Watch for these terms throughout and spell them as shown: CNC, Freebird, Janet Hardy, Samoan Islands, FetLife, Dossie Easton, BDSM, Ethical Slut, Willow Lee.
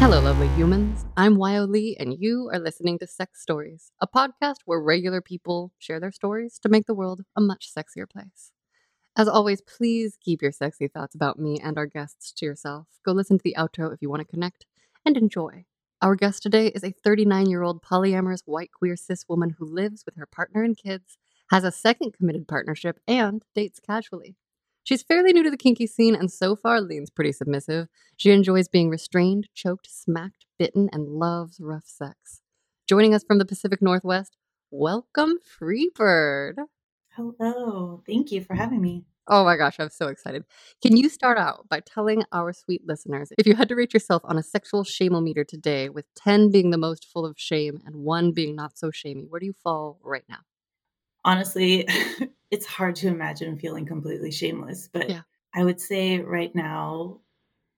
Hello, lovely humans. I'm Willow Lee, and you are listening to Sex Stories, a podcast where regular people share their stories to make the world a much sexier place. As always, please keep your sexy thoughts about me and our guests to yourself. Go listen to the outro if you want to connect and enjoy. Our guest today is a 39-year-old polyamorous white queer cis woman who lives with her partner and kids, has a second committed partnership, and dates casually. She's fairly new to the kinky scene and so far leans pretty submissive. She enjoys being restrained, choked, smacked, bitten, and loves rough sex. Joining us from the Pacific Northwest, welcome Freebird. Hello. Thank you for having me. Oh my gosh, I'm so excited. Can you start out by telling our sweet listeners, if you had to rate yourself on a sexual shameometer today, with 10 being the most full of shame and 1 being not so shamey, where do you fall right now? Honestly, it's hard to imagine feeling completely shameless, but yeah. I would say right now,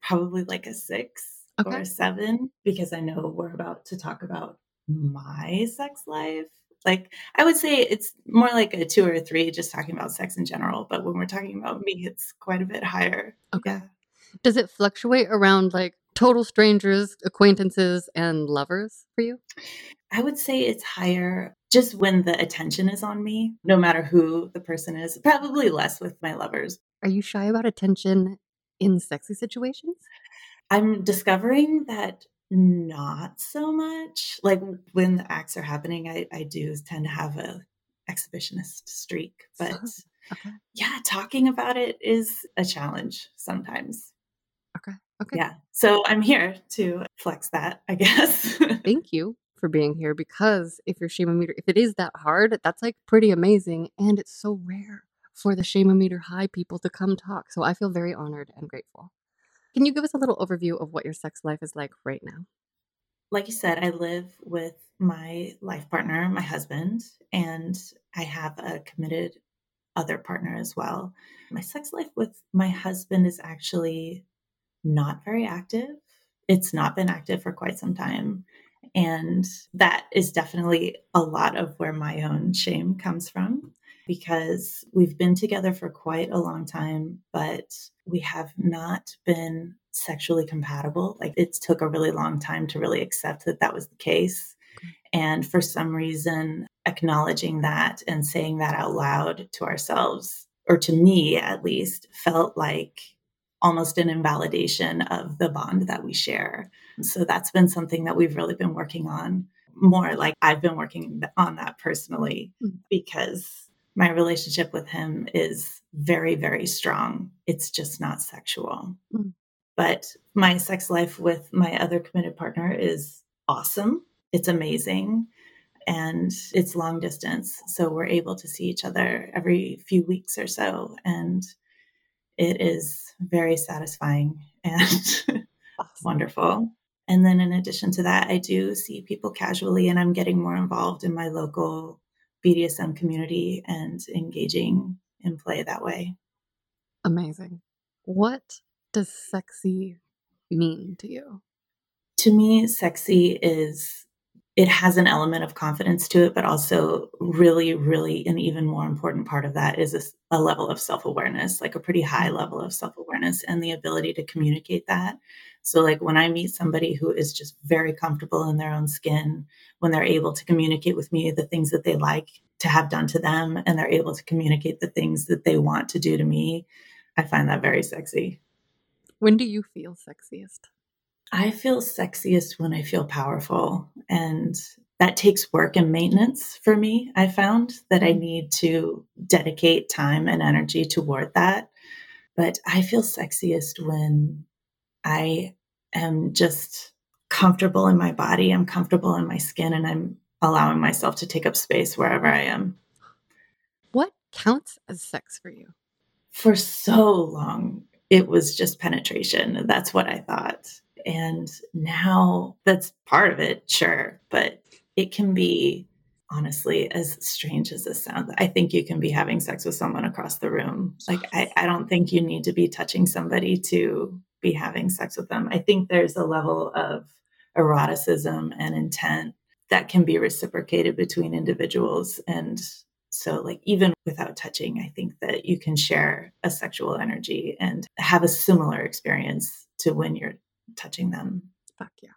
probably like a 6 or a 7, because I know we're about to talk about my sex life. Like, I would say it's more like a 2 or a 3, just talking about sex in general. But when we're talking about me, it's quite a bit higher. Okay. Yeah. Does it fluctuate around like total strangers, acquaintances, and lovers for you? I would say it's higher just when the attention is on me, no matter who the person is, probably less with my lovers. Are you shy about attention in sexy situations? I'm discovering that not so much. Like when the acts are happening, I do tend to have an exhibitionist streak. But yeah, talking about it is a challenge sometimes. Okay. Yeah. So I'm here to flex that, I guess. Thank you for being here, because if your shameometer, if it is that hard, that's like pretty amazing. And it's so rare for the shameometer high people to come talk. So I feel very honored and grateful. Can you give us a little overview of what your sex life is like right now? Like you said, I live with my life partner, my husband, and I have a committed other partner as well. My sex life with my husband is actually not very active. It's not been active for quite some time. And that is definitely a lot of where my own shame comes from, because we've been together for quite a long time, but we have not been sexually compatible. Like, it took a really long time to really accept that that was the case. And for some reason, acknowledging that and saying that out loud to ourselves, or to me at least, felt like almost an invalidation of the bond that we share. So that's been something that we've really been working on more. Like, I've been working on that personally, because my relationship with him is very, very strong. It's just not sexual. But my sex life with my other committed partner is awesome. It's amazing. And it's long distance. So we're able to see each other every few weeks or so. And it is very satisfying and wonderful. And then in addition to that, I do see people casually, and I'm getting more involved in my local BDSM community and engaging in play that way. Amazing. What does sexy mean to you? To me, sexy is, it has an element of confidence to it, but also really, really, an even more important part of that is a level of self-awareness, like a pretty high level of self-awareness, and the ability to communicate that. So like when I meet somebody who is just very comfortable in their own skin, when they're able to communicate with me the things that they like to have done to them, and they're able to communicate the things that they want to do to me, I find that very sexy. When do you feel sexiest? I feel sexiest when I feel powerful, and that takes work and maintenance for me. I found that I need to dedicate time and energy toward that, but I feel sexiest when I am just comfortable in my body, I'm comfortable in my skin, and I'm allowing myself to take up space wherever I am. What counts as sex for you? For so long, it was just penetration. That's what I thought. And now that's part of it, sure, but it can be, honestly, as strange as this sounds, I think you can be having sex with someone across the room. Like, I don't think you need to be touching somebody to be having sex with them. I think there's a level of eroticism and intent that can be reciprocated between individuals. And so like, even without touching, I think that you can share a sexual energy and have a similar experience to when you're touching them. Fuck yeah.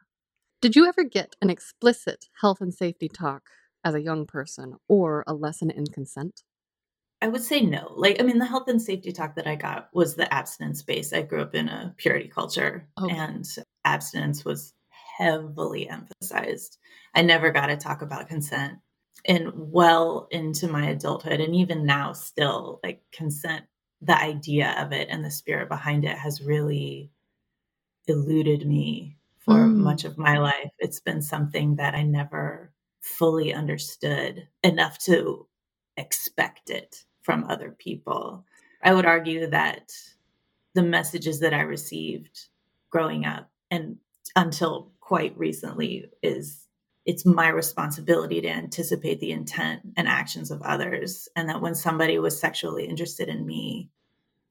Did you ever get an explicit health and safety talk as a young person or a lesson in consent? I would say no. Like, I mean, the health and safety talk that I got was the abstinence base. I grew up in a purity culture, and abstinence was heavily emphasized. I never got to talk about consent. And well into my adulthood, and even now still, like, consent, the idea of it and the spirit behind it has really eluded me for much of my life. It's been something that I never fully understood enough to expect it from other people. I would argue that the messages that I received growing up and until quite recently is it's my responsibility to anticipate the intent and actions of others. And that when somebody was sexually interested in me,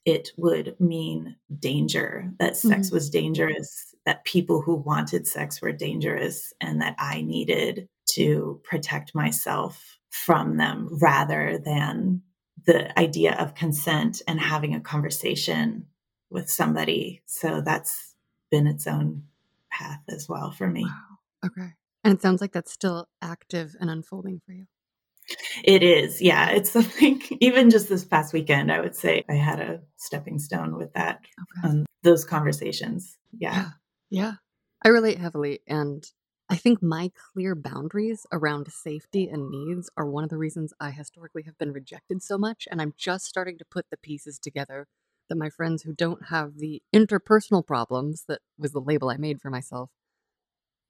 it would mean danger, that sex was dangerous, that people who wanted sex were dangerous, and that I needed to protect myself from them rather than the idea of consent and having a conversation with somebody. So that's been its own path as well for me. Wow. Okay. And it sounds like that's still active and unfolding for you. It is. Yeah. It's something, even just this past weekend, I would say I had a stepping stone with that, those conversations. Yeah. Yeah. I relate heavily. And I think my clear boundaries around safety and needs are one of the reasons I historically have been rejected so much. And I'm just starting to put the pieces together that my friends who don't have the interpersonal problems, that was the label I made for myself,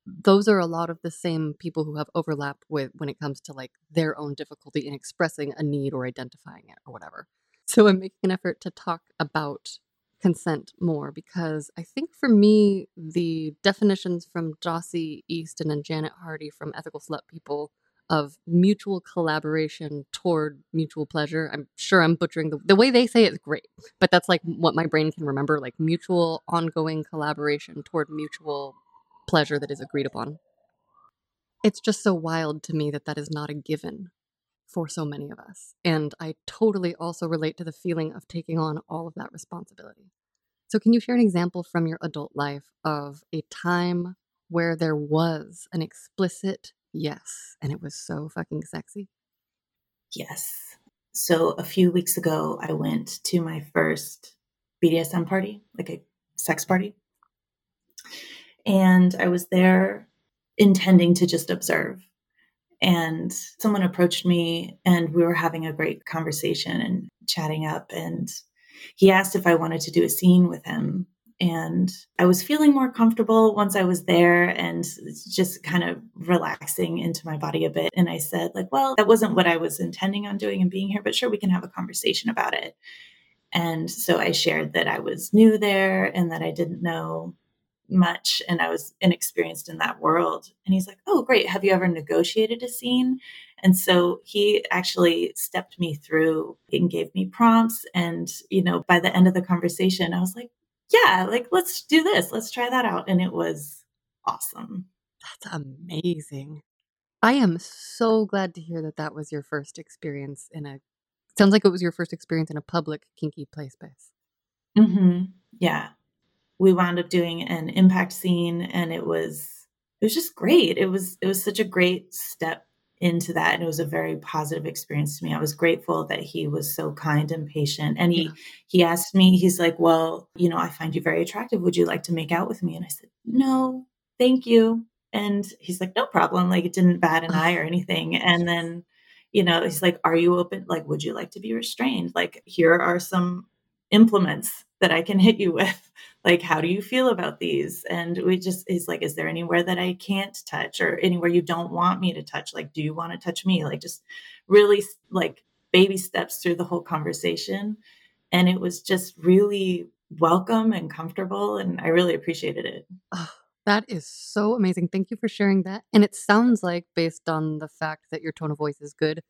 those are a lot of the same people who have overlap with when it comes to, like, their own difficulty in expressing a need or identifying it or whatever. So I'm making an effort to talk about consent more, because I think for me, the definitions from Dossie Easton and Janet Hardy from Ethical Slut people of mutual collaboration toward mutual pleasure, I'm sure I'm butchering the way they say it's great, but that's like what my brain can remember, like mutual ongoing collaboration toward mutual pleasure that is agreed upon. It's just so wild to me that that is not a given for so many of us. And I totally also relate to the feeling of taking on all of that responsibility. So can you share an example from your adult life of a time where there was an explicit yes, and it was so fucking sexy? Yes. So a few weeks ago, I went to my first BDSM party, like a sex party. And I was there intending to just observe. And someone approached me and we were having a great conversation and chatting up. And he asked if I wanted to do a scene with him. And I was feeling more comfortable once I was there and just kind of relaxing into my body a bit. And I said, like, well, that wasn't what I was intending on doing and being here, but sure, we can have a conversation about it. And so I shared that I was new there and that I didn't know much and I was inexperienced in that world. And he's like, oh, great. Have you ever negotiated a scene? And so he actually stepped me through and gave me prompts. And, you know, by the end of the conversation, I was like, yeah, like, let's do this. Let's try that out. And it was awesome. That's amazing. I am so glad to hear that that was your first experience in a, sounds like it was your first experience in a public kinky play space. Mm-hmm. Yeah. We wound up doing an impact scene and it was just great. It was such a great step into that. And it was a very positive experience to me. I was grateful that he was so kind and patient. And he asked me, he's like, well, you know, I find you very attractive. Would you like to make out with me? And I said, no, thank you. And he's like, no problem. Like, it didn't bat an eye or anything. And then, you know, he's like, are you open? Like, would you like to be restrained? Like, here are some implements that I can hit you with. Like, how do you feel about these? And he's like, is there anywhere that I can't touch or anywhere you don't want me to touch? Like, do you want to touch me? Like, just really like baby steps through the whole conversation. And it was just really welcome and comfortable. And I really appreciated it. Oh, that is so amazing. Thank you for sharing that. And it sounds like, based on the fact that your tone of voice is good,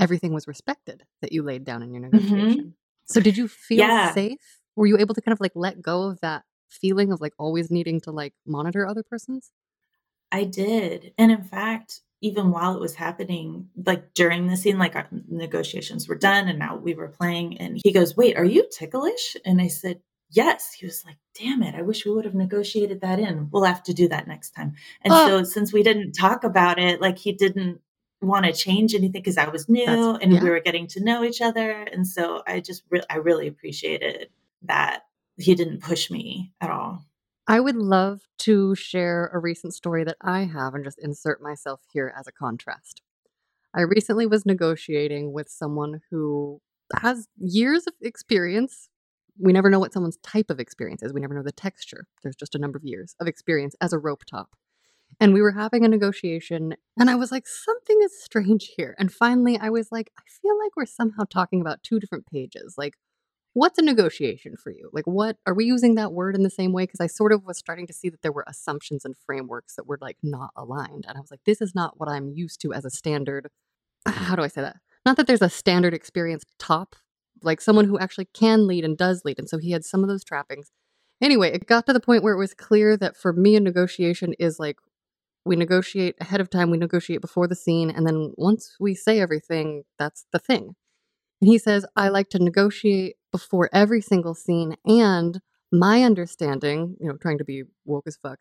everything was respected that you laid down in your negotiation. Mm-hmm. So did you feel safe? Were you able to kind of like let go of that feeling of like always needing to like monitor other persons? I did. And in fact, even while it was happening, like during the scene, like our negotiations were done and now we were playing and he goes, wait, are you ticklish? And I said, yes. He was like, damn it, I wish we would have negotiated that in. We'll have to do that next time. And so since we didn't talk about it, like he didn't want to change anything because I was new and we were getting to know each other. And so I just I really appreciated that he didn't push me at all. I would love to share a recent story that I have and just insert myself here as a contrast. I recently was negotiating with someone who has years of experience. We never know what someone's type of experience is. We never know the texture. There's just a number of years of experience as a rope top. And we were having a negotiation and I was like, something is strange here. And finally, I was like, I feel like we're somehow talking about two different pages. Like, what's a negotiation for you? Like, what are we using that word in the same way? Because I sort of was starting to see that there were assumptions and frameworks that were like not aligned. And I was like, this is not what I'm used to as a standard. How do I say that? Not that there's a standard experienced top, like someone who actually can lead and does lead. And so he had some of those trappings. Anyway, it got to the point where it was clear that for me, a negotiation is like, we negotiate ahead of time, we negotiate before the scene. And then once we say everything, that's the thing. And he says, I like to negotiate before every single scene. And my understanding, you know, trying to be woke as fuck,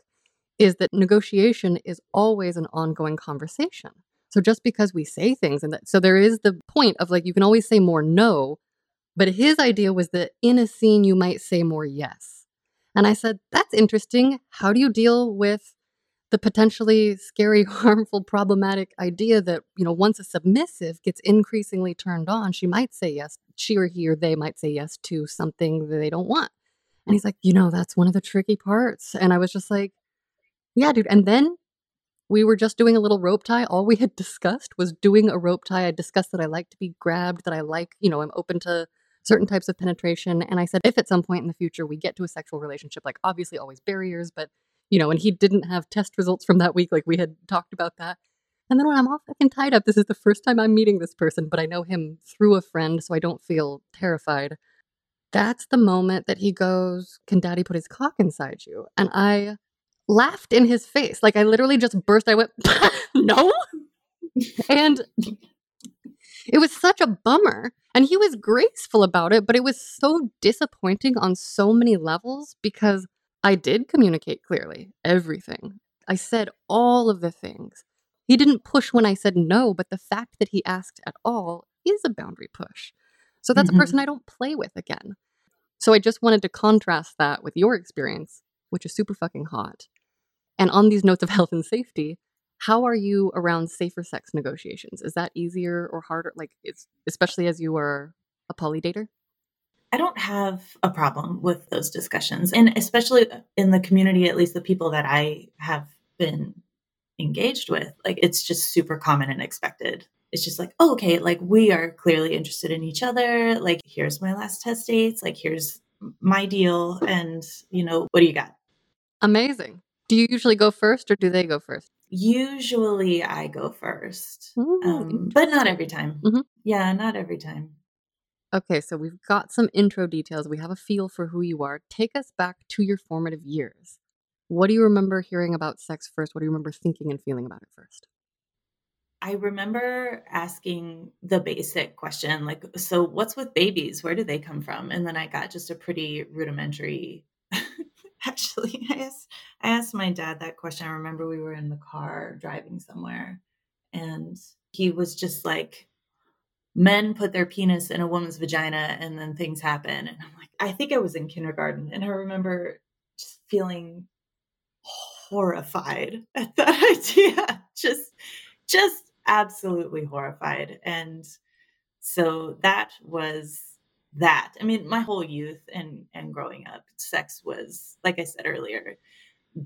is that negotiation is always an ongoing conversation. So just because we say things and that, so there is the point of like, you can always say more no, but his idea was that in a scene, you might say more yes. And I said, that's interesting. How do you deal with the potentially scary, harmful, problematic idea that, you know, once a submissive gets increasingly turned on, she might say yes, she or he or they might say yes to something that they don't want. And he's like, you know, that's one of the tricky parts. And I was just like, yeah, dude. And then we were just doing a little rope tie. All we had discussed was doing a rope tie. I discussed that I like to be grabbed, that I like, you know, I'm open to certain types of penetration. And I said, if at some point in the future we get to a sexual relationship, like obviously always barriers, but you know, and he didn't have test results from that week. Like we had talked about that. And then when I'm all fucking tied up, this is the first time I'm meeting this person, but I know him through a friend, so I don't feel terrified. That's the moment that he goes, can daddy put his cock inside you? And I laughed in his face. Like I literally just burst. I went, no. And it was such a bummer. And he was graceful about it, but it was so disappointing on so many levels because I did communicate clearly everything. I said all of the things. He didn't push when I said no, but the fact that he asked at all is a boundary push. So that's a person I don't play with again. So I just wanted to contrast that with your experience, which is super fucking hot. And on these notes of health and safety, how are you around safer sex negotiations? Is that easier or harder? Like, it's, especially as you are a poly dater? I don't have a problem with those discussions. And especially in the community, at least the people that I have been engaged with, like it's just super common and expected. It's just like, oh, okay, like we are clearly interested in each other. Like, here's my last test dates. Like, here's my deal. And, you know, what do you got? Amazing. Do you usually go first or do they go first? Usually I go first, but not every time. Yeah, not every time. Okay, so we've got some intro details. We have a feel for who you are. Take us back to your formative years. What do you remember hearing about sex first? What do you remember thinking and feeling about it first? I remember asking the basic question, like, so what's with babies? Where do they come from? And then I got just a pretty rudimentary, actually, I asked my dad that question. I remember we were in the car driving somewhere and he was just like, men put their penis in a woman's vagina and then things happen. And I'm like, I think I was in kindergarten. And I remember just feeling horrified at that idea. Just absolutely horrified. And so that was that. I mean, my whole youth and growing up, sex was, like I said earlier,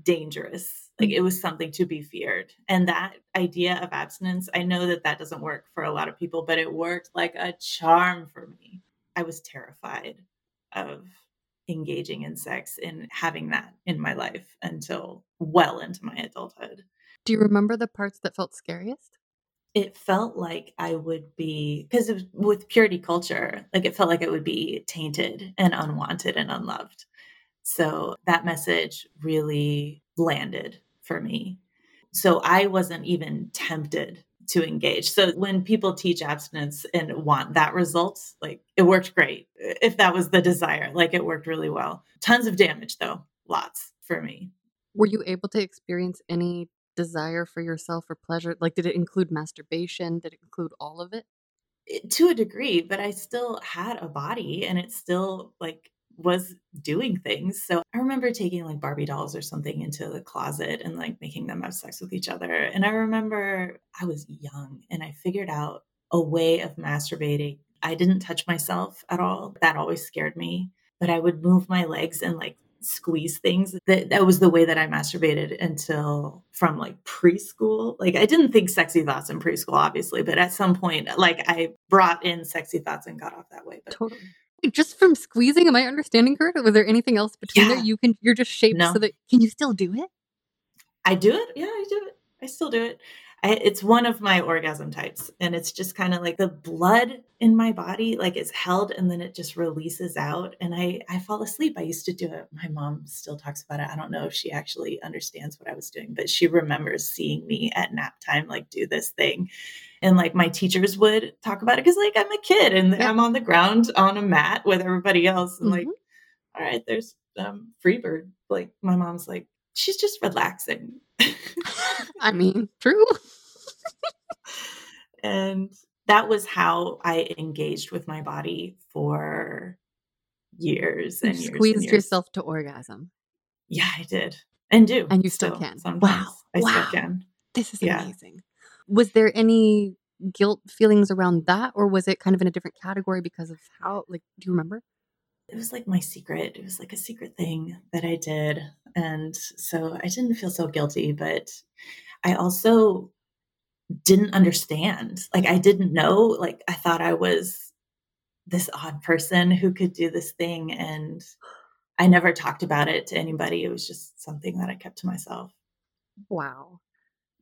dangerous. Like it was something to be feared. And that idea of abstinence, I know that doesn't work for a lot of people, but it worked like a charm for me. I was terrified of engaging in sex and having that in my life until well into my adulthood. Do you remember the parts that felt scariest? It felt like I would be, because with purity culture, like it felt like it would be tainted and unwanted and unloved. So that message really landed for me. So I wasn't even tempted to engage. So when people teach abstinence and want that result, like it worked great. If that was the desire, like it worked really well. Tons of damage though, lots for me. Were you able to experience any desire for yourself or pleasure? Like, did it include masturbation? Did it include all of it? To a degree, but I still had a body and it still like was doing things. So I remember taking like Barbie dolls or something into the closet and like making them have sex with each other. And I remember I was young and I figured out a way of masturbating. I didn't touch myself at all. That always scared me, but I would move my legs and like squeeze things. That was the way that I masturbated until from like preschool. Like I didn't think sexy thoughts in preschool, obviously, but at some point, like I brought in sexy thoughts and got off that way. But totally. Just from squeezing, am I understanding correctly? Was there anything else between there? You're just shaped so that, can you still do it? I do it. Yeah, I do it. I still do it. It's one of my orgasm types. And it's just kind of like the blood in my body, like it's held and then it just releases out. And I fall asleep. I used to do it. My mom still talks about it. I don't know if she actually understands what I was doing, but she remembers seeing me at nap time, like do this thing. And like my teachers would talk about it because like I'm a kid and I'm on the ground on a mat with everybody else. And like, all right, there's Freebird. Like my mom's like, she's just relaxing. I mean, true. And that was how I engaged with my body for years and years. Squeezed yourself to orgasm. Yeah, I did. And do. And you still can. Sometimes. Wow. I still can. This is amazing. Was there any guilt feelings around that, or was it kind of in a different category because of how, like, do you remember? It was like my secret. It was like a secret thing that I did. And so I didn't feel so guilty, but I also didn't understand. Like I didn't know, like I thought I was this odd person who could do this thing. And I never talked about it to anybody. It was just something that I kept to myself. Wow.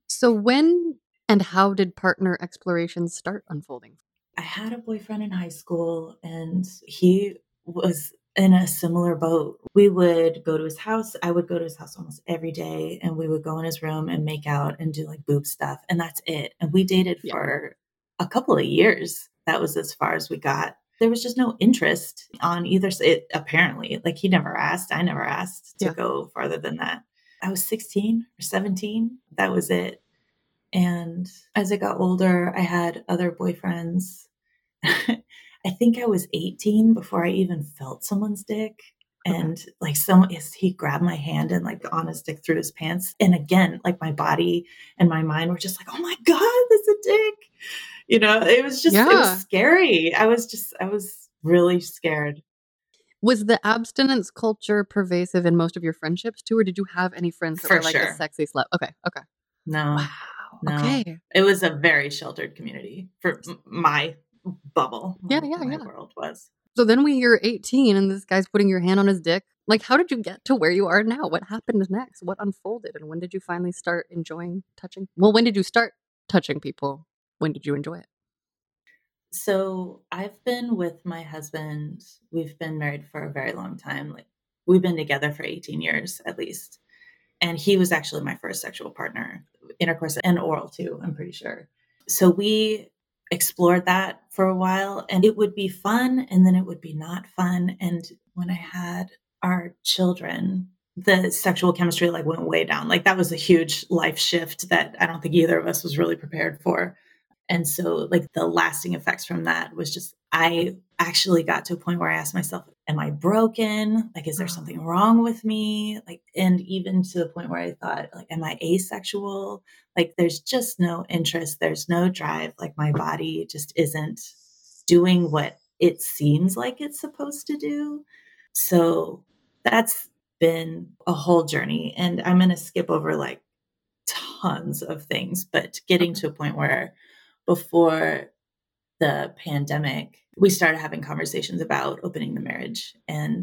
So when and how did partner explorations start unfolding? I had a boyfriend in high school and he was in a similar boat. We would go to his house. I would go to his house almost every day and we would go in his room and make out and do like boob stuff. And that's it. And we dated for a couple of years. That was as far as we got. There was just no interest on either side. Apparently, like he never asked. I never asked to go farther than that. I was 16 or 17. That was it. And as I got older, I had other boyfriends. I think I was 18 before I even felt someone's dick. And like he grabbed my hand and like on his dick through his pants. And again, like my body and my mind were just like, oh my God, that's a dick. You know, it was just, it was scary. I was really scared. Was the abstinence culture pervasive in most of your friendships too? Or did you have any friends that were like a sexy slut? Okay. No. Wow. No. Okay. It was a very sheltered community for my bubble. My world was. So then when you're 18 and this guy's putting your hand on his dick, like how did you get to where you are now? What happened next? What unfolded? And when did you finally start enjoying touching? Well, when did you start touching people? When did you enjoy it? So I've been with my husband. We've been married for a very long time. Like we've been together for 18 years at least. And he was actually my first sexual partner, intercourse and oral too, I'm pretty sure. So we explored that for a while and it would be fun and then it would be not fun. And when I had our children, the sexual chemistry like went way down. Like that was a huge life shift that I don't think either of us was really prepared for. And so like the lasting effects from that was just, I actually got to a point where I asked myself, am I broken? Like, is there something wrong with me? Like, and even to the point where I thought, like, am I asexual? Like, there's just no interest. There's no drive. Like my body just isn't doing what it seems like it's supposed to do. So that's been a whole journey. And I'm going to skip over like tons of things, but getting to a point where before the pandemic, we started having conversations about opening the marriage, and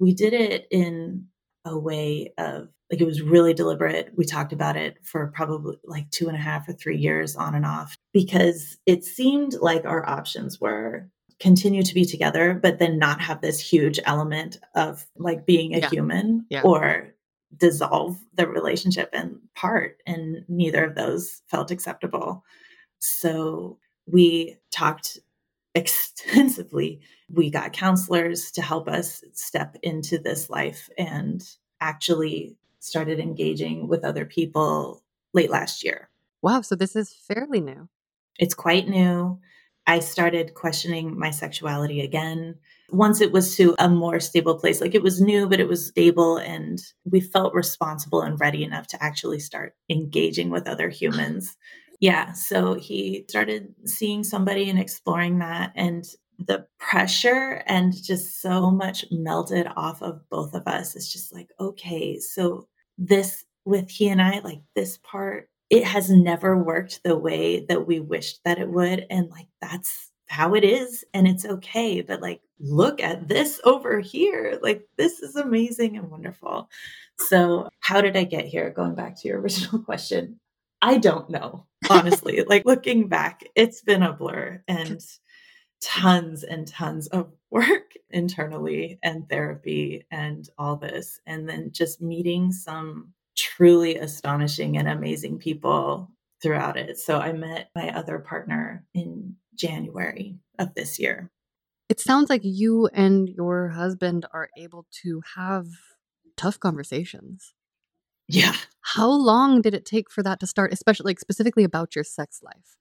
we did it in a way of like, it was really deliberate. We talked about it for probably like 2.5 or 3 years on and off, because it seemed like our options were continue to be together, but then not have this huge element of like being a human or dissolve the relationship and part. And neither of those felt acceptable. So we talked extensively. We got counselors to help us step into this life and actually started engaging with other people late last year. Wow. So this is fairly new. It's quite new. I started questioning my sexuality again. Once it was to a more stable place, like it was new, but it was stable and we felt responsible and ready enough to actually start engaging with other humans. Yeah. So he started seeing somebody and exploring that, and the pressure and just so much melted off of both of us. It's just like, okay, so this with he and I, like this part, it has never worked the way that we wished that it would. And like, that's how it is. And it's okay. But like, look at this over here. Like, this is amazing and wonderful. So how did I get here? Going back to your original question, I don't know, honestly. Like looking back, it's been a blur and tons and tons of work internally and therapy and all this. And then just meeting some truly astonishing and amazing people throughout it. So I met my other partner in January of this year. It sounds like you and your husband are able to have tough conversations. Yeah. How long did it take for that to start, especially like specifically about your sex life?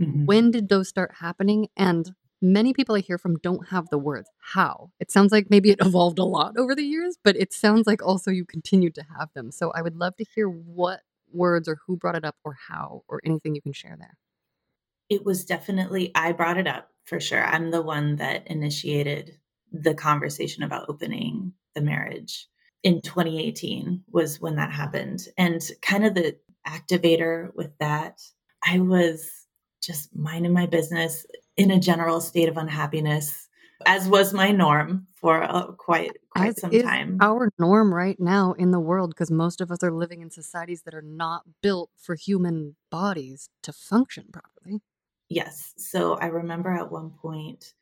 Mm-hmm. When did those start happening? And many people I hear from don't have the words. How? It sounds like maybe it evolved a lot over the years, but it sounds like also you continued to have them. So I would love to hear what words or who brought it up or how or anything you can share there. It was definitely, I brought it up for sure. I'm the one that initiated the conversation about opening the marriage. In 2018 was when that happened. And kind of the activator with that, I was just minding my business in a general state of unhappiness, as was my norm for quite some time. Our norm right now in the world, because most of us are living in societies that are not built for human bodies to function properly. Yes. So I remember at one point,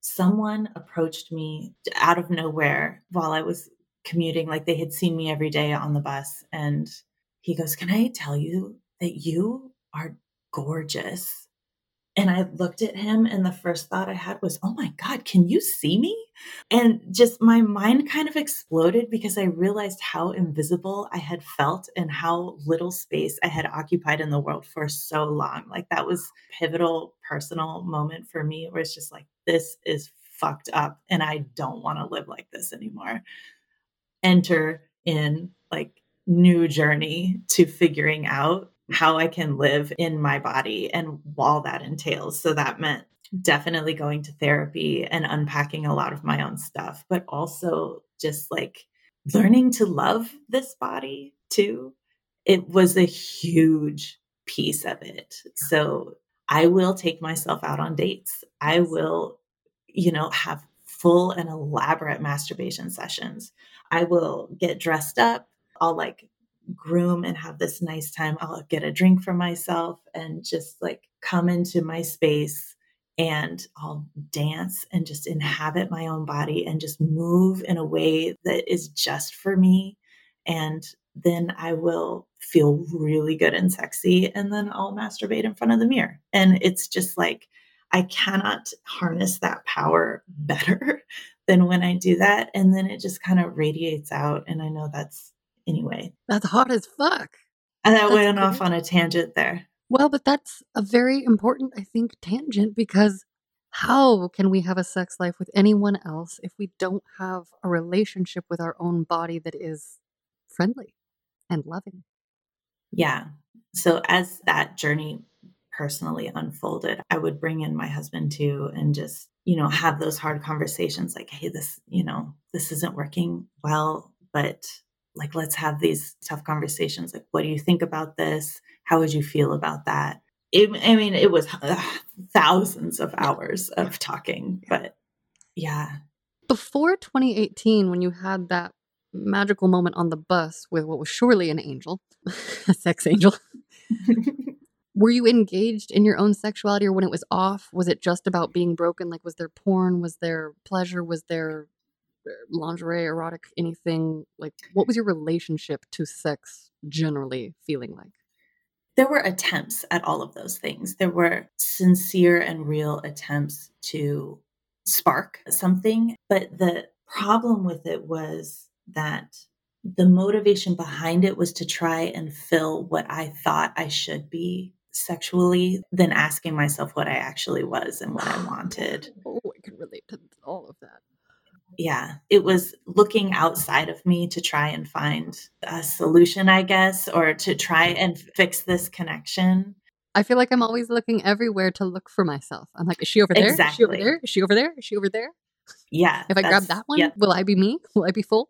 someone approached me out of nowhere while I was commuting. Like they had seen me every day on the bus. And he goes, "Can I tell you that you are gorgeous?" And I looked at him and the first thought I had was, oh my God, can you see me? And just my mind kind of exploded because I realized how invisible I had felt and how little space I had occupied in the world for so long. Like that was a pivotal personal moment for me where it's just like, this is fucked up and I don't want to live like this anymore. Enter in like new journey to figuring out how I can live in my body and all that entails. So that meant definitely going to therapy and unpacking a lot of my own stuff, but also just like learning to love this body too. It was a huge piece of it. So I will take myself out on dates. I will, have full and elaborate masturbation sessions. I will get dressed up. I'll like groom and have this nice time. I'll get a drink for myself and just like come into my space and I'll dance and just inhabit my own body and just move in a way that is just for me. And then I will feel really good and sexy. And then I'll masturbate in front of the mirror. And it's just like, I cannot harness that power better than when I do that. And then it just kind of radiates out. And I know anyway, that's hot as fuck. And that went off on a tangent there. Well, but that's a very important, I think, tangent, because how can we have a sex life with anyone else if we don't have a relationship with our own body that is friendly and loving? Yeah. So as that journey personally unfolded, I would bring in my husband too and just, have those hard conversations like, hey, this, this isn't working well, but like, let's have these tough conversations. Like, what do you think about this? How would you feel about that? It was thousands of hours of talking, but yeah. Before 2018, when you had that magical moment on the bus with what was surely an angel, a sex angel, were you engaged in your own sexuality, or when it was off, was it just about being broken? Like, was there porn? Was there pleasure? Was there lingerie, erotic, anything? Like, what was your relationship to sex generally feeling like? There were attempts at all of those things. There were sincere and real attempts to spark something. But the problem with it was that the motivation behind it was to try and fill what I thought I should be sexually than asking myself what I actually was and what I wanted. Oh, I can relate to all of that. Yeah, it was looking outside of me to try and find a solution, I guess, or to try and fix this connection. I feel like I'm always looking everywhere to look for myself. I'm like, is she over there? Exactly. Is she over there? Is she over there? Is she over there? Yeah. If I grab that one, Will I be me? Will I be full?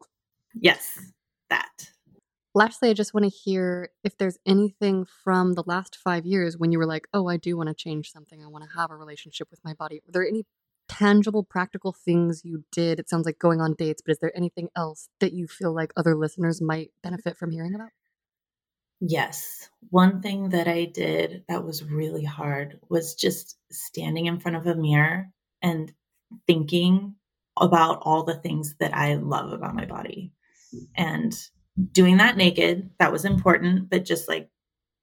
Yes, that. Lastly, I just want to hear if there's anything from the last 5 years when you were like, oh, I do want to change something. I want to have a relationship with my body. Are there any tangible, practical things you did? It sounds like going on dates, but is there anything else that you feel like other listeners might benefit from hearing about? Yes. One thing that I did that was really hard was just standing in front of a mirror and thinking about all the things that I love about my body. And doing that naked, that was important, but just like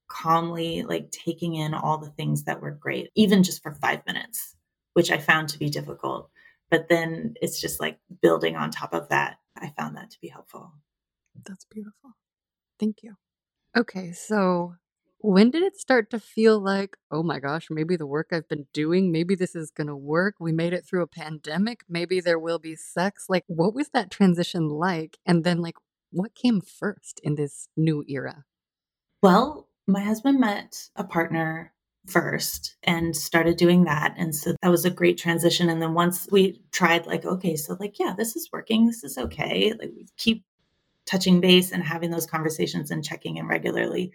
calmly, like taking in all the things that were great, even just for 5 minutes. Which I found to be difficult. But then it's just like building on top of that. I found that to be helpful. That's beautiful. Thank you. Okay, so when did it start to feel like, oh my gosh, maybe the work I've been doing, maybe this is going to work. We made it through a pandemic. Maybe there will be sex. Like, what was that transition like? And then like, what came first in this new era? Well, my husband met a partner first and started doing that. And so that was a great transition. And then once we tried, like, okay, so like, yeah, this is working. This is okay. Like, we keep touching base and having those conversations and checking in regularly.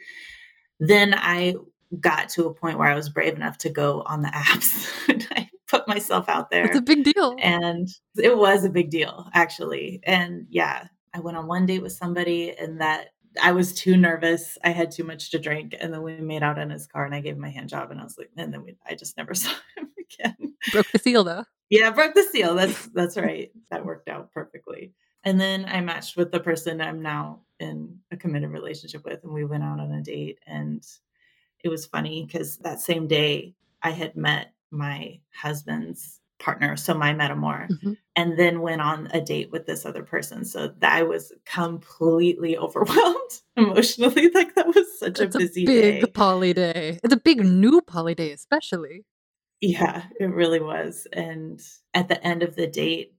Then I got to a point where I was brave enough to go on the apps. I put myself out there. It's a big deal. And it was a big deal, actually. And yeah, I went on one date with somebody and that I was too nervous. I had too much to drink. And then we made out in his car and I gave him a hand job and I was like, and then I just never saw him again. Broke the seal though. Yeah, broke the seal. That's right. That worked out perfectly. And then I matched with the person I'm now in a committed relationship with. And we went out on a date and it was funny because that same day I had met my husband's partner, so my metamor, mm-hmm. and then went on a date with this other person. So I was completely overwhelmed emotionally. Like that was such a busy day. It's a big poly day. It's a big new poly day, especially. Yeah, it really was. And at the end of the date,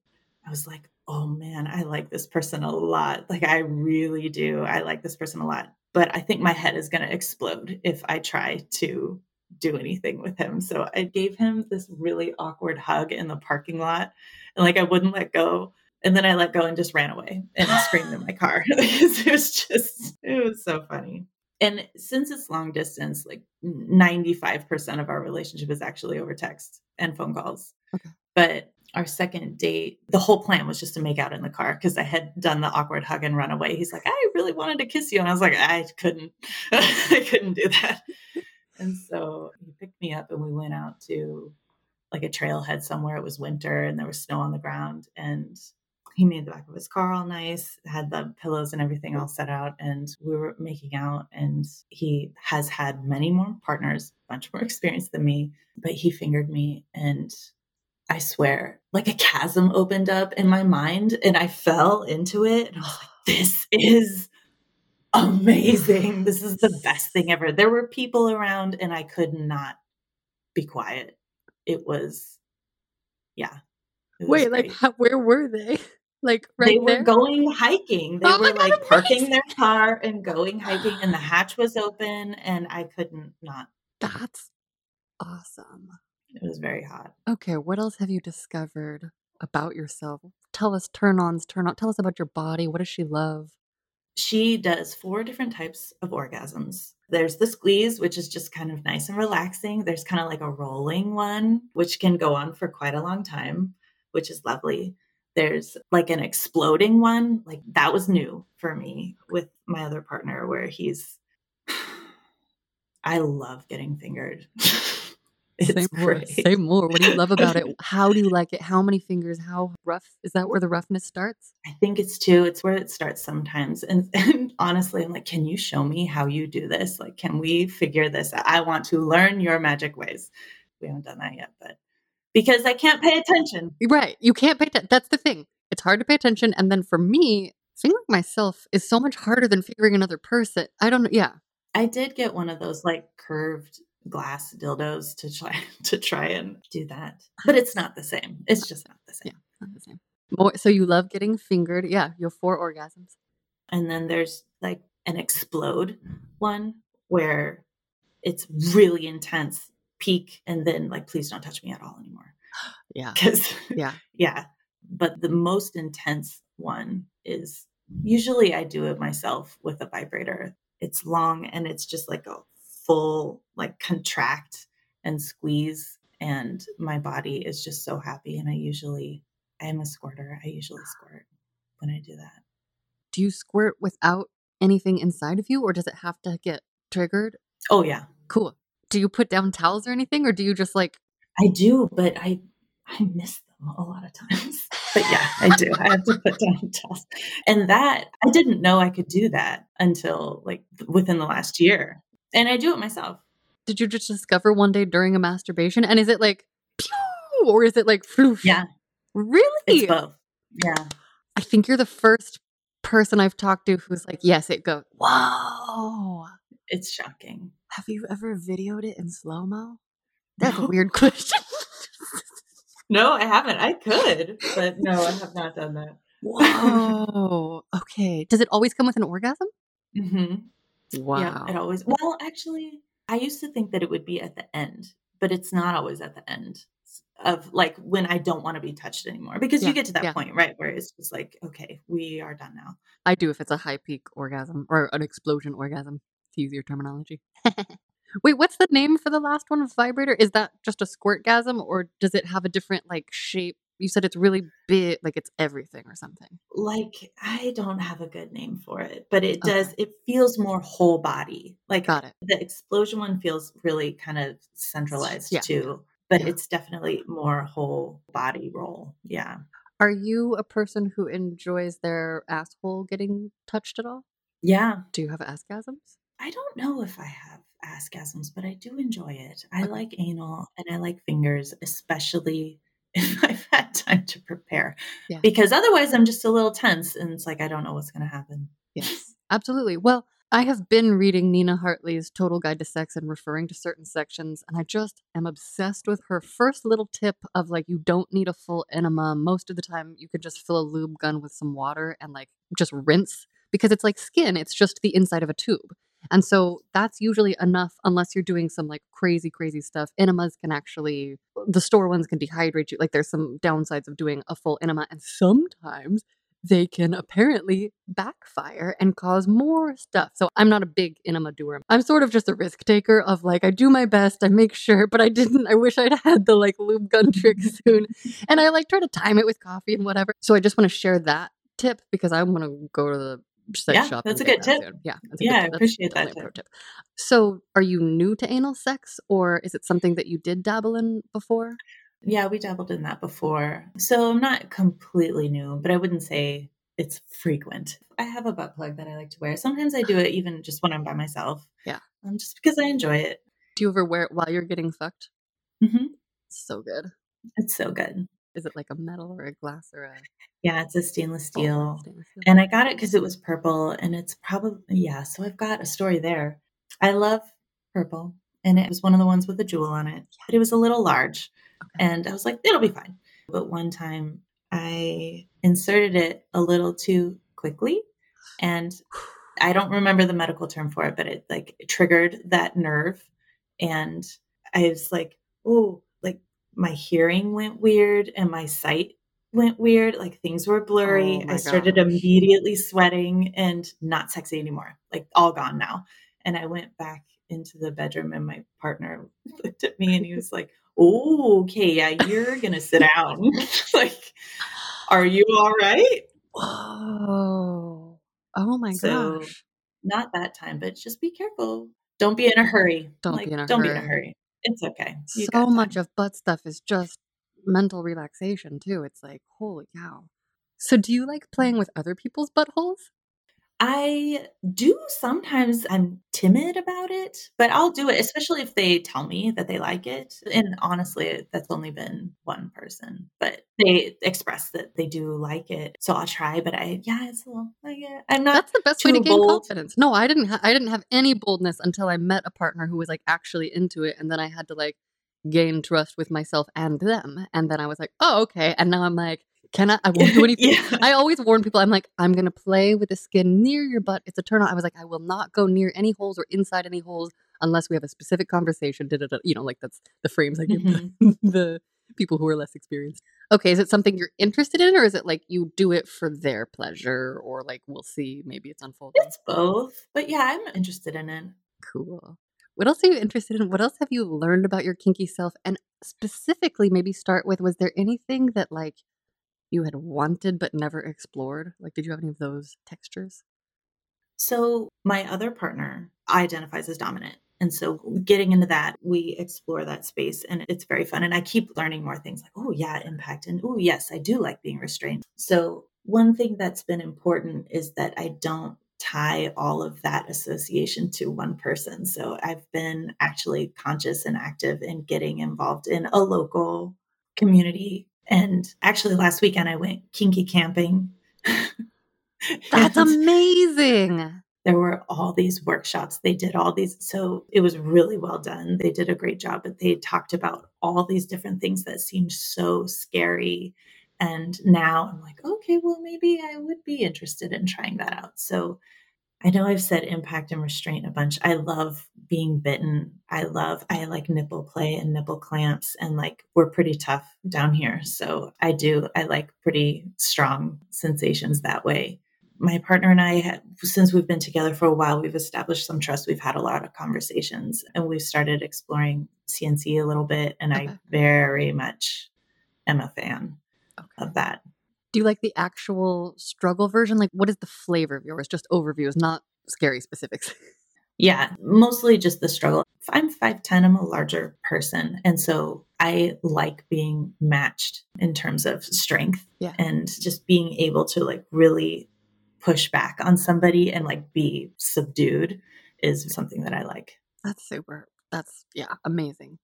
I was like, oh man, I like this person a lot. Like I really do. I like this person a lot, but I think my head is going to explode if I try to do anything with him. So I gave him this really awkward hug in the parking lot. And like, I wouldn't let go. And then I let go and just ran away and screamed in my car. It was so funny. And since it's long distance, like 95% of our relationship is actually over text and phone calls. Okay. But our second date, the whole plan was just to make out in the car because I had done the awkward hug and run away. He's like, I really wanted to kiss you. And I was like, I couldn't do that. And so he picked me up and we went out to like a trailhead somewhere. It was winter and there was snow on the ground and he made the back of his car all nice, had the pillows and everything all set out. And we were making out and he has had many more partners, much more experience than me, but he fingered me and I swear like a chasm opened up in my mind and I fell into it. And I was like, this is amazing. This is the best thing ever. There were people around and I could not be quiet. It was, yeah. It was great. Where were they? Like right there? They were going hiking. They were like parking their car and going hiking and the hatch was open and I couldn't not. That's awesome. It was very hot. Okay. What else have you discovered about yourself? Tell us tell us about your body. What does she love? She does 4 different types of orgasms. There's the squeeze, which is just kind of nice and relaxing. There's kind of like a rolling one, which can go on for quite a long time, which is lovely. There's like an exploding one. Like that was new for me with my other partner where I love getting fingered. It's great. Say more. What do you love about it? How do you like it? How many fingers? How rough? Is that where the roughness starts? I think it's too. It's where it starts sometimes. And honestly, I'm like, can you show me how you do this? Like, can we figure this out? I want to learn your magic ways. We haven't done that yet, but because I can't pay attention. Right. You can't pay attention. That's the thing. It's hard to pay attention. And then for me, figuring myself is so much harder than figuring another person. I don't know. Yeah. I did get one of those like curved glass dildos to try and do that, but it's not the same. It's just not the same. Yeah, not the same. More, so you love getting fingered. Yeah, you have 4 orgasms, and then there's like an explode one where it's really intense peak, and then like please don't touch me at all anymore. Yeah, yeah. But the most intense one is usually I do it myself with a vibrator. It's long and it's just like a full like contract and squeeze, and my body is just so happy. And I am a squirter. I usually squirt when I do that. Do you squirt without anything inside of you, or does it have to get triggered? Oh yeah. Cool. Do you put down towels or anything, or do you just like? I do, but I miss them a lot of times. But yeah, I do. I have to put down towels, and that I didn't know I could do that until like within the last year. And I do it myself. Did you just discover one day during a masturbation? And is it like, pew, or is it like, floof? Yeah. Really? It's both. Yeah. I think you're the first person I've talked to who's like, yes, it goes, wow. It's shocking. Have you ever videoed it in slow-mo? That's a weird question. No, I haven't. I could, but no, I have not done that. Whoa. Okay. Does it always come with an orgasm? Mm-hmm. Wow. Yeah, it always. Well, actually, I used to think that it would be at the end, but it's not always at the end of like when I don't want to be touched anymore, because you get to that point, right, where it's just like, okay, we are done now. I do if it's a high peak orgasm or an explosion orgasm, to use your terminology. Wait, what's the name for the last one with vibrator? Is that just a squirtgasm, or does it have a different like shape? You said it's really big, like it's everything or something. Like, I don't have a good name for it, but it does, it feels more whole body. Like, got it. The explosion one feels really kind of centralized too, but it's definitely more whole body roll. Yeah. Are you a person who enjoys their asshole getting touched at all? Yeah. Do you have ass-gasms? I don't know if I have ass-gasms, but I do enjoy it. I like anal and I like fingers, especially if I've had time to prepare, because otherwise I'm just a little tense and it's like, I don't know what's going to happen. Yes, absolutely. Well, I have been reading Nina Hartley's Total Guide to Sex and referring to certain sections. And I just am obsessed with her first little tip of like, you don't need a full enema. Most of the time you could just fill a lube gun with some water and like just rinse, because it's like skin. It's just the inside of a tube. And so that's usually enough unless you're doing some like crazy, crazy stuff. Enemas can actually, the store ones can dehydrate you. Like there's some downsides of doing a full enema, and sometimes they can apparently backfire and cause more stuff. So I'm not a big enema doer. I'm sort of just a risk taker of like, I do my best, I make sure, but I wish I'd had the like lube gun trick soon. And I like try to time it with coffee and whatever. So I just want to share that tip because I want to go to the shop. That's a good tip. I appreciate that tip. So are you new to anal sex, or is it something that you did dabble in before? Yeah, we dabbled in that before. So I'm not completely new, but I wouldn't say it's frequent. I have a butt plug that I like to wear. Sometimes I do it even just when I'm by myself. Yeah. Just because I enjoy it. Do you ever wear it while you're getting fucked? Mm-hmm. So good. It's so good. Is it like a metal or a glass or a... Yeah, it's a stainless steel. And I got it because it was purple, and it's probably... Yeah, so I've got a story there. I love purple, and it was one of the ones with a jewel on it, but it was a little large. Okay. And I was like, it'll be fine. But one time I inserted it a little too quickly, and I don't remember the medical term for it, but it like triggered that nerve. And I was like, oh... My hearing went weird and my sight went weird. Like things were blurry. I started immediately sweating and not sexy anymore, like all gone now. And I went back into the bedroom and my partner looked at me and he was like, oh, okay. Yeah. You're going to sit down. Like, are you all right? Whoa. Oh my gosh. Not that time, but just be careful. Don't be in a hurry. Don't be in a hurry. It's okay. So much of butt stuff is just mental relaxation too. It's like, holy cow. So do you like playing with other people's buttholes? I do sometimes. I'm timid about it, but I'll do it, especially if they tell me that they like it. And honestly, that's only been one person, but they express that they do like it. So I'll try, but it's a little, I'm not. That's the best way to gain confidence. No, I didn't have any boldness until I met a partner who was like actually into it. And then I had to like gain trust with myself and them. And then I was like, oh, okay. And now I'm like, I won't do anything. Yeah. I always warn people. I'm like, I'm going to play with the skin near your butt. It's a turn on. I was like, I will not go near any holes or inside any holes unless we have a specific conversation. You know, like that's the frames I give the people who are less experienced. Okay. Is it something you're interested in, or is it like you do it for their pleasure, or like, we'll see, maybe it's unfolding? It's both, but yeah, I'm interested in it. Cool. What else are you interested in? What else have you learned about your kinky self? And specifically maybe start with, was there anything that like you had wanted but never explored? Like, did you have any of those textures? So my other partner identifies as dominant. And so getting into that, we explore that space, and it's very fun. And I keep learning more things like, oh yeah, impact. And oh yes, I do like being restrained. So one thing that's been important is that I don't tie all of that association to one person. So I've been actually conscious and active in getting involved in a local community. And actually last weekend I went kinky camping. That's amazing. There were all these workshops. They did all these. So it was really well done. They did a great job, but they talked about all these different things that seemed so scary. And now I'm like, okay, well, maybe I would be interested in trying that out. So I know I've said impact and restraint a bunch. I love being bitten. I like nipple play and nipple clamps, and like, we're pretty tough down here. So I like pretty strong sensations that way. My partner and I, since we've been together for a while, we've established some trust. We've had a lot of conversations, and we've started exploring CNC a little bit. And I very much am a fan of that. Do you like the actual struggle version? Like, what is the flavor of yours? Just overviews, not scary specifics. Yeah, mostly just the struggle. I'm 5'10", I'm a larger person. And so I like being matched in terms of strength and just being able to like really push back on somebody and like be subdued is something that I like. That's super. That's amazing.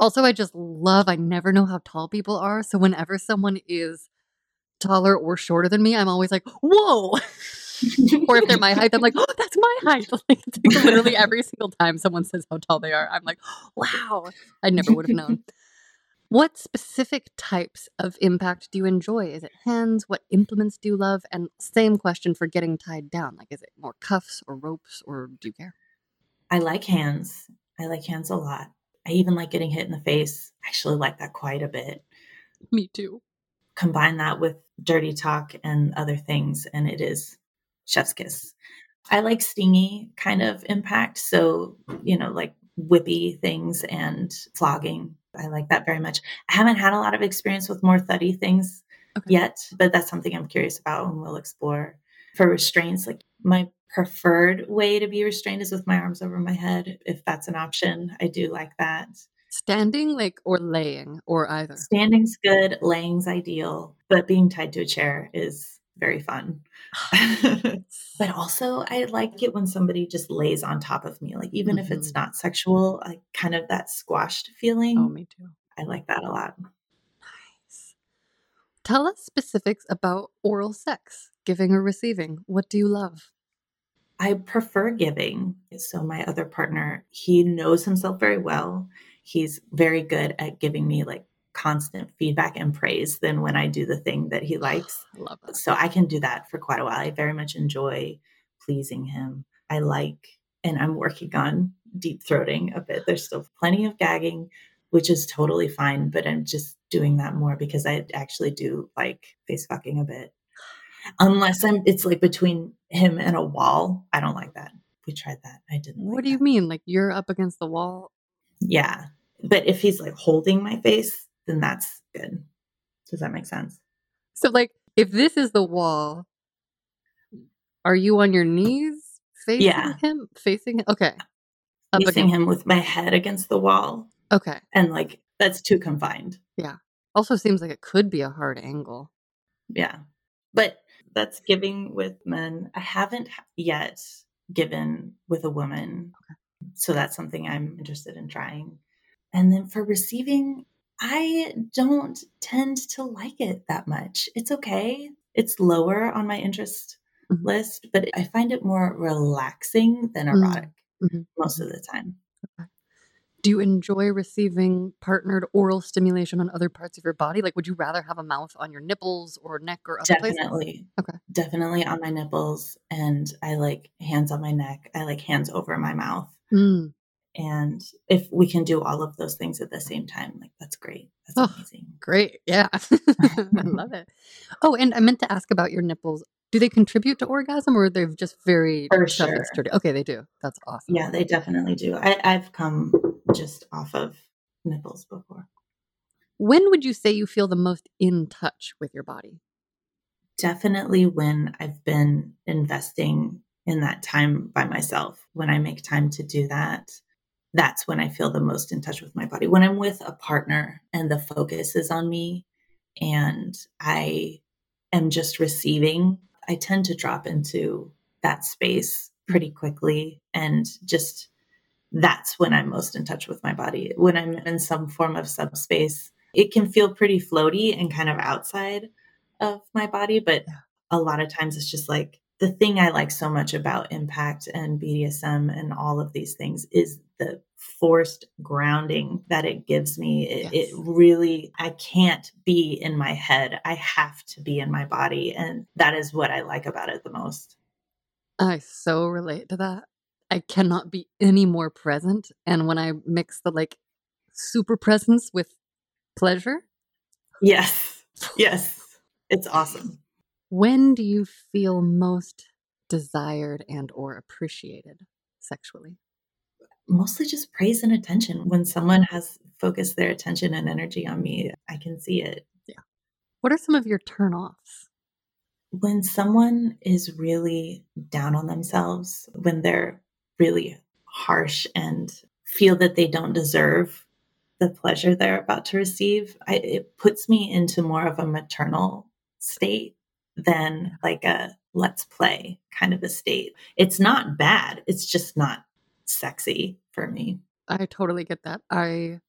Also, I never know how tall people are. So whenever someone is taller or shorter than me, I'm always like, whoa. Or if they're my height, I'm like, oh, that's my height. Like, literally every single time someone says how tall they are, I'm like, wow, I never would have known. What specific types of impact do you enjoy? Is it hands? What implements do you love? And same question for getting tied down. Like, is it more cuffs or ropes, or do you care? I like hands. I like hands a lot. I even like getting hit in the face. I actually like that quite a bit. Me too. Combine that with dirty talk and other things, and it is chef's kiss. I like stingy kind of impact. So, you know, like whippy things and flogging. I like that very much. I haven't had a lot of experience with more thuddy things yet, but that's something I'm curious about and we'll explore. For restraints, like my preferred way to be restrained is with my arms over my head. If that's an option, I do like that. Standing, like, or laying, or either? Standing's good, laying's ideal, but being tied to a chair is very fun. But also, I like it when somebody just lays on top of me, like, even if it's not sexual, like, kind of that squashed feeling. Oh, me too. I like that a lot. Nice. Tell us specifics about oral sex, giving or receiving. What do you love? I prefer giving. So my other partner, he knows himself very well. He's very good at giving me like constant feedback and praise than when I do the thing that he likes. I love that. So I can do that for quite a while. I very much enjoy pleasing him. I like, and I'm working on deep throating a bit. There's still plenty of gagging, which is totally fine, but I'm just doing that more because I actually do like face fucking a bit. Unless it's like between him and a wall. I don't like that. We tried that. I didn't like that. What do you mean? Like you're up against the wall? Yeah. But if he's like holding my face, then that's good. Does that make sense? So like, if this is the wall, are you on your knees facing him? Facing him? Okay. Facing him with my head against the wall. Okay. And like, that's too confined. Yeah. Also seems like it could be a hard angle. Yeah. But that's giving with men. I haven't yet given with a woman. Okay. So that's something I'm interested in trying. And then for receiving, I don't tend to like it that much. It's okay. It's lower on my interest mm-hmm. list, but I find it more relaxing than erotic mm-hmm. most of the time. Okay. Do you enjoy receiving partnered oral stimulation on other parts of your body? Like, would you rather have a mouth on your nipples or neck or other places? Definitely. Okay. Definitely on my nipples. And I like hands on my neck. I like hands over my mouth. Mm. And if we can do all of those things at the same time, like, that's great. That's amazing. Great. Yeah. I love it. Oh, and I meant to ask about your nipples. Do they contribute to orgasm, or they're just very sure. and sturdy? Okay, they do. That's awesome. Yeah, they definitely do. I've come just off of nipples before. When would you say you feel the most in touch with your body? Definitely when I've been investing in that time by myself. When I make time to do that, that's when I feel the most in touch with my body. When I'm with a partner and the focus is on me and I am just receiving, I tend to drop into that space pretty quickly. And just that's when I'm most in touch with my body. When I'm in some form of subspace, it can feel pretty floaty and kind of outside of my body. But a lot of times it's just like, the thing I like so much about Impact and BDSM and all of these things is the forced grounding that it gives me. It really, I can't be in my head. I have to be in my body. And that is what I like about it the most. I so relate to that. I cannot be any more present. And when I mix the like super presence with pleasure. Yes. Yes. It's awesome. When do you feel most desired and or appreciated sexually? Mostly just praise and attention. When someone has focused their attention and energy on me, I can see it. Yeah. What are some of your turnoffs? When someone is really down on themselves, when they're really harsh and feel that they don't deserve the pleasure they're about to receive, it puts me into more of a maternal state than like a let's play kind of a state. It's not bad. It's just not sexy for me. I totally get that. I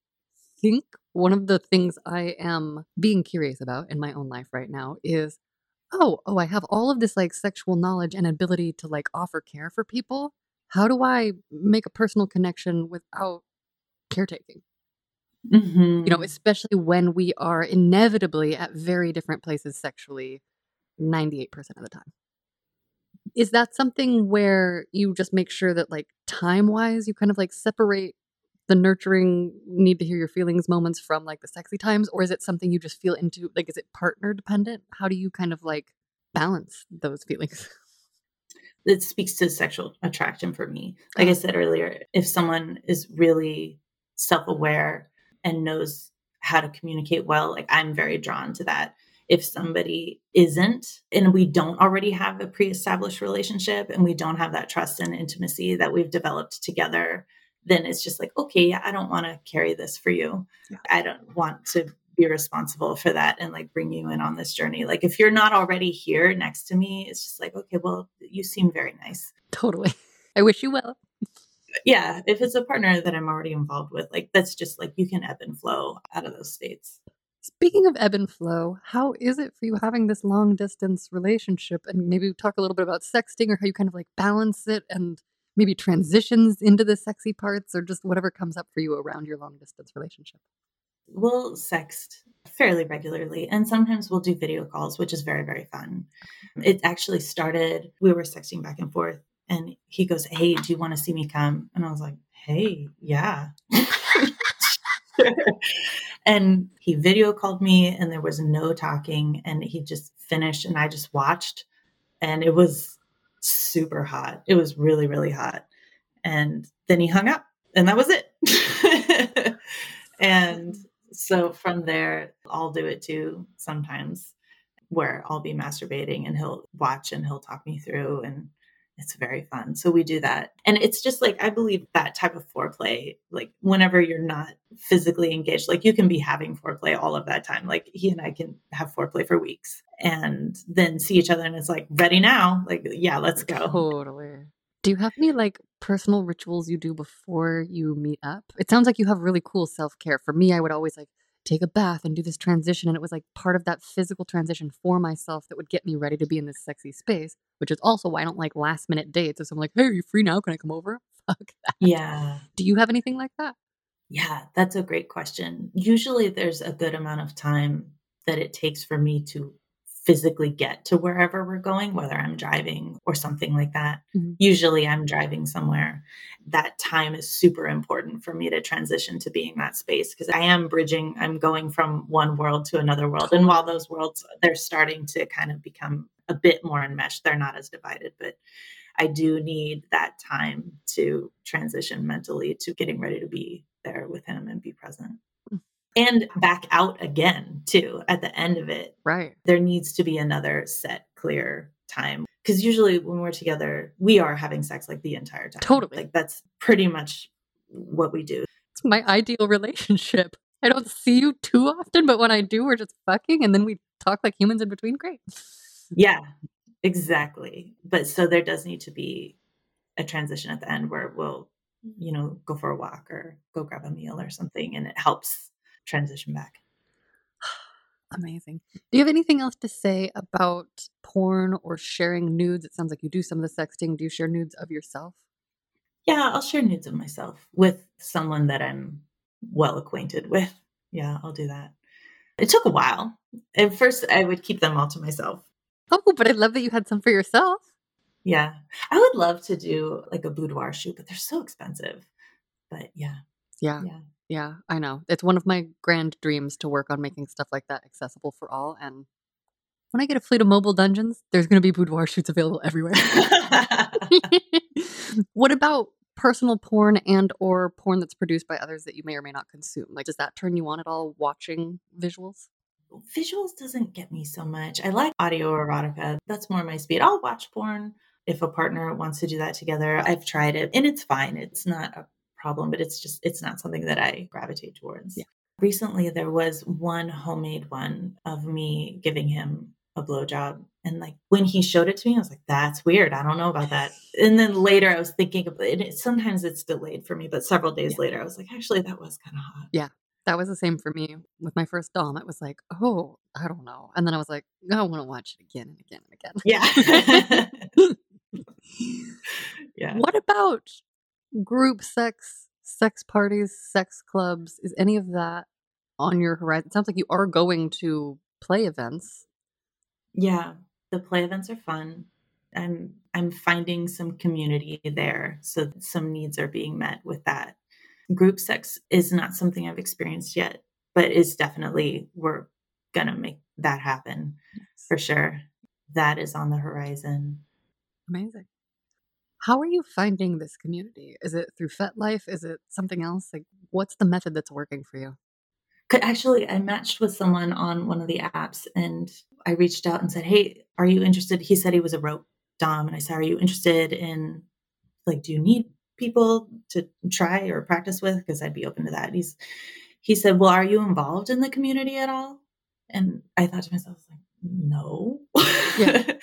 think one of the things I am being curious about in my own life right now is, I have all of this like sexual knowledge and ability to like offer care for people. How do I make a personal connection without caretaking? Mm-hmm. You know, especially when we are inevitably at very different places sexually 98% of the time. Is that something where you just make sure that like time-wise you kind of like separate the nurturing need to hear your feelings moments from like the sexy times? Or is it something you just feel into? Like, is it partner dependent? How do you kind of like balance those feelings? It speaks to sexual attraction for me. Like I said earlier, if someone is really self-aware and knows how to communicate well, like I'm very drawn to that. If somebody isn't, and we don't already have a pre-established relationship and we don't have that trust and intimacy that we've developed together, then it's just like, okay, I don't want to carry this for you. Yeah. I don't want to be responsible for that and like bring you in on this journey. Like if you're not already here next to me, it's just like, okay, well, you seem very nice. Totally. I wish you well. Yeah. If it's a partner that I'm already involved with, like that's just like, you can ebb and flow out of those states. Speaking of ebb and flow, how is it for you having this long distance relationship? And maybe talk a little bit about sexting or how you kind of like balance it and maybe transitions into the sexy parts or just whatever comes up for you around your long distance relationship. We'll sext fairly regularly and sometimes we'll do video calls, which is very, very fun. It actually started, we were sexting back and forth and he goes, "Hey, do you want to see me come?" And I was like, "Hey, yeah." And he video called me and there was no talking and he just finished and I just watched and it was super hot. It was really, really hot. And then he hung up and that was it. And so from there, I'll do it too sometimes where I'll be masturbating and he'll watch and he'll talk me through and It's very fun. So we do that. And it's just like, I believe that type of foreplay, like whenever you're not physically engaged, like you can be having foreplay all of that time. Like he and I can have foreplay for weeks and then see each other and it's like, ready now? Like, yeah, let's go. Totally. Do you have any like personal rituals you do before you meet up? It sounds like you have really cool self-care. For me, I would always like take a bath and do this transition. And it was like part of that physical transition for myself that would get me ready to be in this sexy space, which is also why I don't like last minute dates. So I'm like, hey, are you free now? Can I come over? Fuck that. Yeah. Do you have anything like that? Yeah, that's a great question. Usually there's a good amount of time that it takes for me to physically get to wherever we're going, whether I'm driving or something like that. Mm-hmm. Usually I'm driving somewhere. That time is super important for me to transition to being that space because I am bridging, I'm going from one world to another world. And while those worlds, they're starting to kind of become a bit more enmeshed, they're not as divided, but I do need that time to transition mentally to getting ready to be there with him and be present. And back out again, too, at the end of it. Right. There needs to be another set, clear time. Because usually when we're together, we are having sex like the entire time. Totally. Like that's pretty much what we do. It's my ideal relationship. I don't see you too often, but when I do, we're just fucking. And then we talk like humans in between. Great. Yeah, exactly. But so there does need to be a transition at the end where we'll, you know, go for a walk or go grab a meal or something. And it helps transition back. Amazing. Do you have anything else to say about porn or sharing nudes? It sounds like you do some of the sexting. Do you share nudes of yourself? Yeah, I'll share nudes of myself with someone that I'm well acquainted with. Yeah, I'll do that. It took a while. At first, I would keep them all to myself. Oh, but I love that you had some for yourself. Yeah. I would love to do like a boudoir shoot, but they're so expensive. But yeah. Yeah. Yeah. Yeah, I know. It's one of my grand dreams to work on making stuff like that accessible for all. And when I get a fleet of mobile dungeons, there's going to be boudoir shoots available everywhere. What about personal porn and or porn that's produced by others that you may or may not consume? Like, does that turn you on at all, watching visuals? Visuals doesn't get me so much. I like audio erotica. That's more my speed. I'll watch porn if a partner wants to do that together. I've tried it and it's fine. It's not a problem, but it's just, it's not something that I gravitate towards. Yeah. Recently, there was one homemade one of me giving him a blowjob. And like when he showed it to me, I was like, that's weird. I don't know about that. And then later I was thinking about it. Sometimes it's delayed for me, but several days later, I was like, actually, that was kind of hot. Yeah. That was the same for me with my first dom. It was like, oh, I don't know. And then I was like, no, I want to watch it again and again and again. Yeah. Yeah. What about group sex, sex parties, sex clubs? Is any of that on your horizon? It sounds like you are going to play events. Yeah, the play events are fun. I'm finding some community there. So some needs are being met with that. Group sex is not something I've experienced yet, but it's definitely, we're going to make that happen for sure. That is on the horizon. Amazing. How are you finding this community? Is it through FetLife? Is it something else? Like, what's the method that's working for you? Actually, I matched with someone on one of the apps and I reached out and said, hey, are you interested? He said he was a rope dom. And I said, are you interested in, like, do you need people to try or practice with? Because I'd be open to that. He said, well, are you involved in the community at all? And I thought to myself, like, no. Yeah.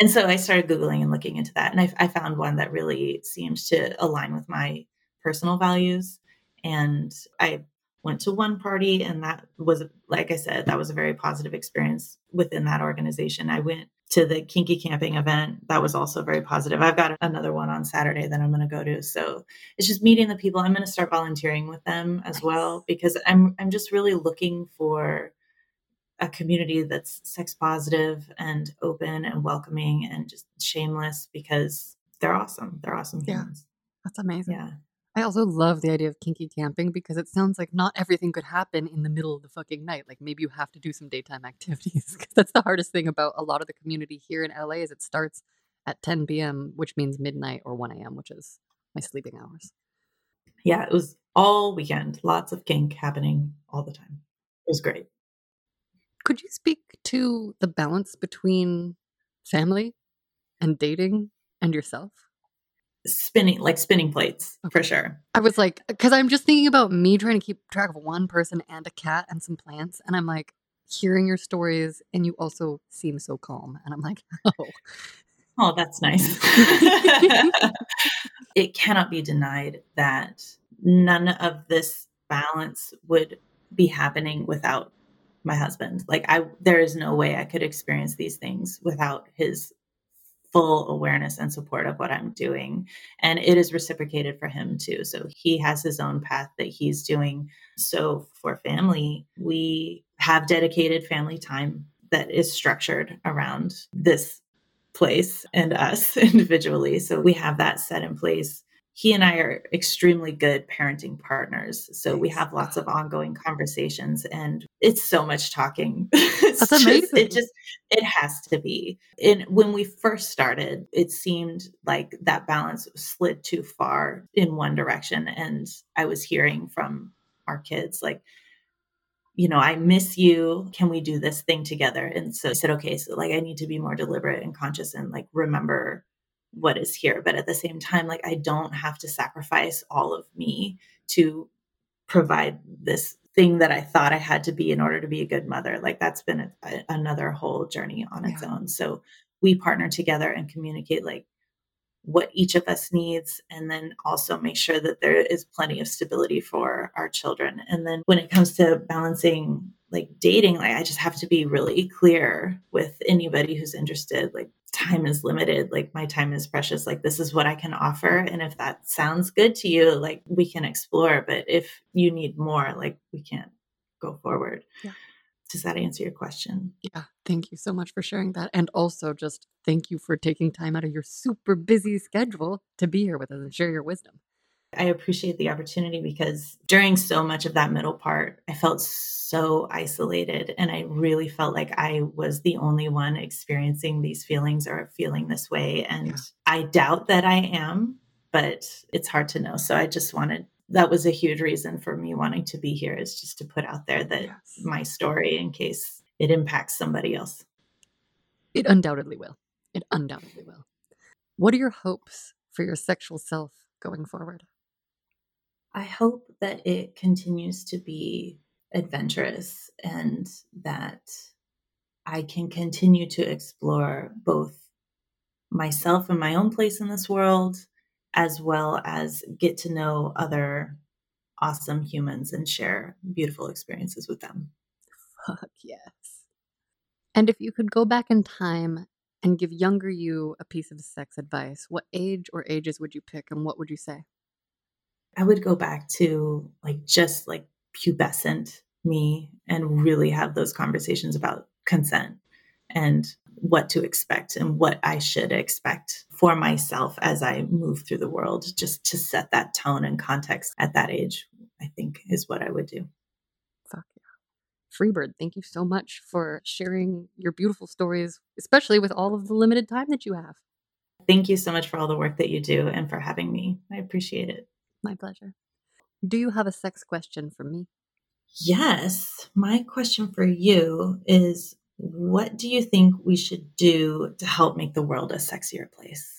And so I started Googling and looking into that. And I found one that really seemed to align with my personal values. And I went to one party and that was, like I said, that was a very positive experience within that organization. I went to the Kinky Camping event. That was also very positive. I've got another one on Saturday that I'm going to go to. So it's just meeting the people. I'm going to start volunteering with them as well, because I'm just really looking for a community that's sex positive and open and welcoming and just shameless, because they're awesome. They're awesome humans. Yeah, that's amazing. Yeah. I also love the idea of kinky camping because it sounds like not everything could happen in the middle of the fucking night. Like maybe you have to do some daytime activities, because that's the hardest thing about a lot of the community here in LA is it starts at 10 p.m., which means midnight or 1 a.m., which is my sleeping hours. Yeah, it was all weekend. Lots of kink happening all the time. It was great. Could you speak to the balance between family and dating And yourself? Spinning plates, for sure. I was like, because I'm just thinking about me trying to keep track of one person and a cat and some plants. And I'm like, hearing your stories, and you also seem so calm. And I'm like, oh, that's nice. It cannot be denied that none of this balance would be happening without my husband. Like, there is no way I could experience these things without his full awareness and support of what I'm doing. And it is reciprocated for him too. So he has his own path that he's doing. So for family, we have dedicated family time that is structured around this place and us individually. So we have that set in place. He and I are extremely good parenting partners. So we have lots of ongoing conversations, and it's so much talking. That's amazing. It has to be. And when we first started, it seemed like that balance slid too far in one direction. And I was hearing from our kids, like, you know, I miss you. Can we do this thing together? And so I said, okay, so like, I need to be more deliberate and conscious and like, remember what is here. But at the same time, like, I don't have to sacrifice all of me to provide this thing that I thought I had to be in order to be a good mother. Like, that's been another whole journey on its own. So we partner together and communicate like what each of us needs, and then also make sure that there is plenty of stability for our children. And then when it comes to balancing like dating, like, I just have to be really clear with anybody who's interested, like, time is limited. Like, my time is precious. Like, this is what I can offer. And if that sounds good to you, like, we can explore, but if you need more, like, we can't go forward. Yeah. Does that answer your question? Yeah. Thank you so much for sharing that. And also just thank you for taking time out of your super busy schedule to be here with us and share your wisdom. I appreciate the opportunity, because during so much of that middle part, I felt so isolated, and I really felt like I was the only one experiencing these feelings or feeling this way. And I doubt that I am, but it's hard to know. So I just wanted, that was a huge reason for me wanting to be here, is just to put out there that my story, in case it impacts somebody else. It undoubtedly will. It undoubtedly will. What are your hopes for your sexual self going forward? I hope that it continues to be adventurous, and that I can continue to explore both myself and my own place in this world, as well as get to know other awesome humans and share beautiful experiences with them. Fuck yes. And if you could go back in time and give younger you a piece of sex advice, what age or ages would you pick, and what would you say? I would go back to like just like pubescent me, and really have those conversations about consent and what to expect and what I should expect for myself as I move through the world, just to set that tone and context at that age, I think is what I would do. Fuck yeah. Freebird, thank you so much for sharing your beautiful stories, especially with all of the limited time that you have. Thank you so much for all the work that you do and for having me. I appreciate it. My pleasure. Do you have a sex question for me? Yes. My question for you is, what do you think we should do to help make the world a sexier place?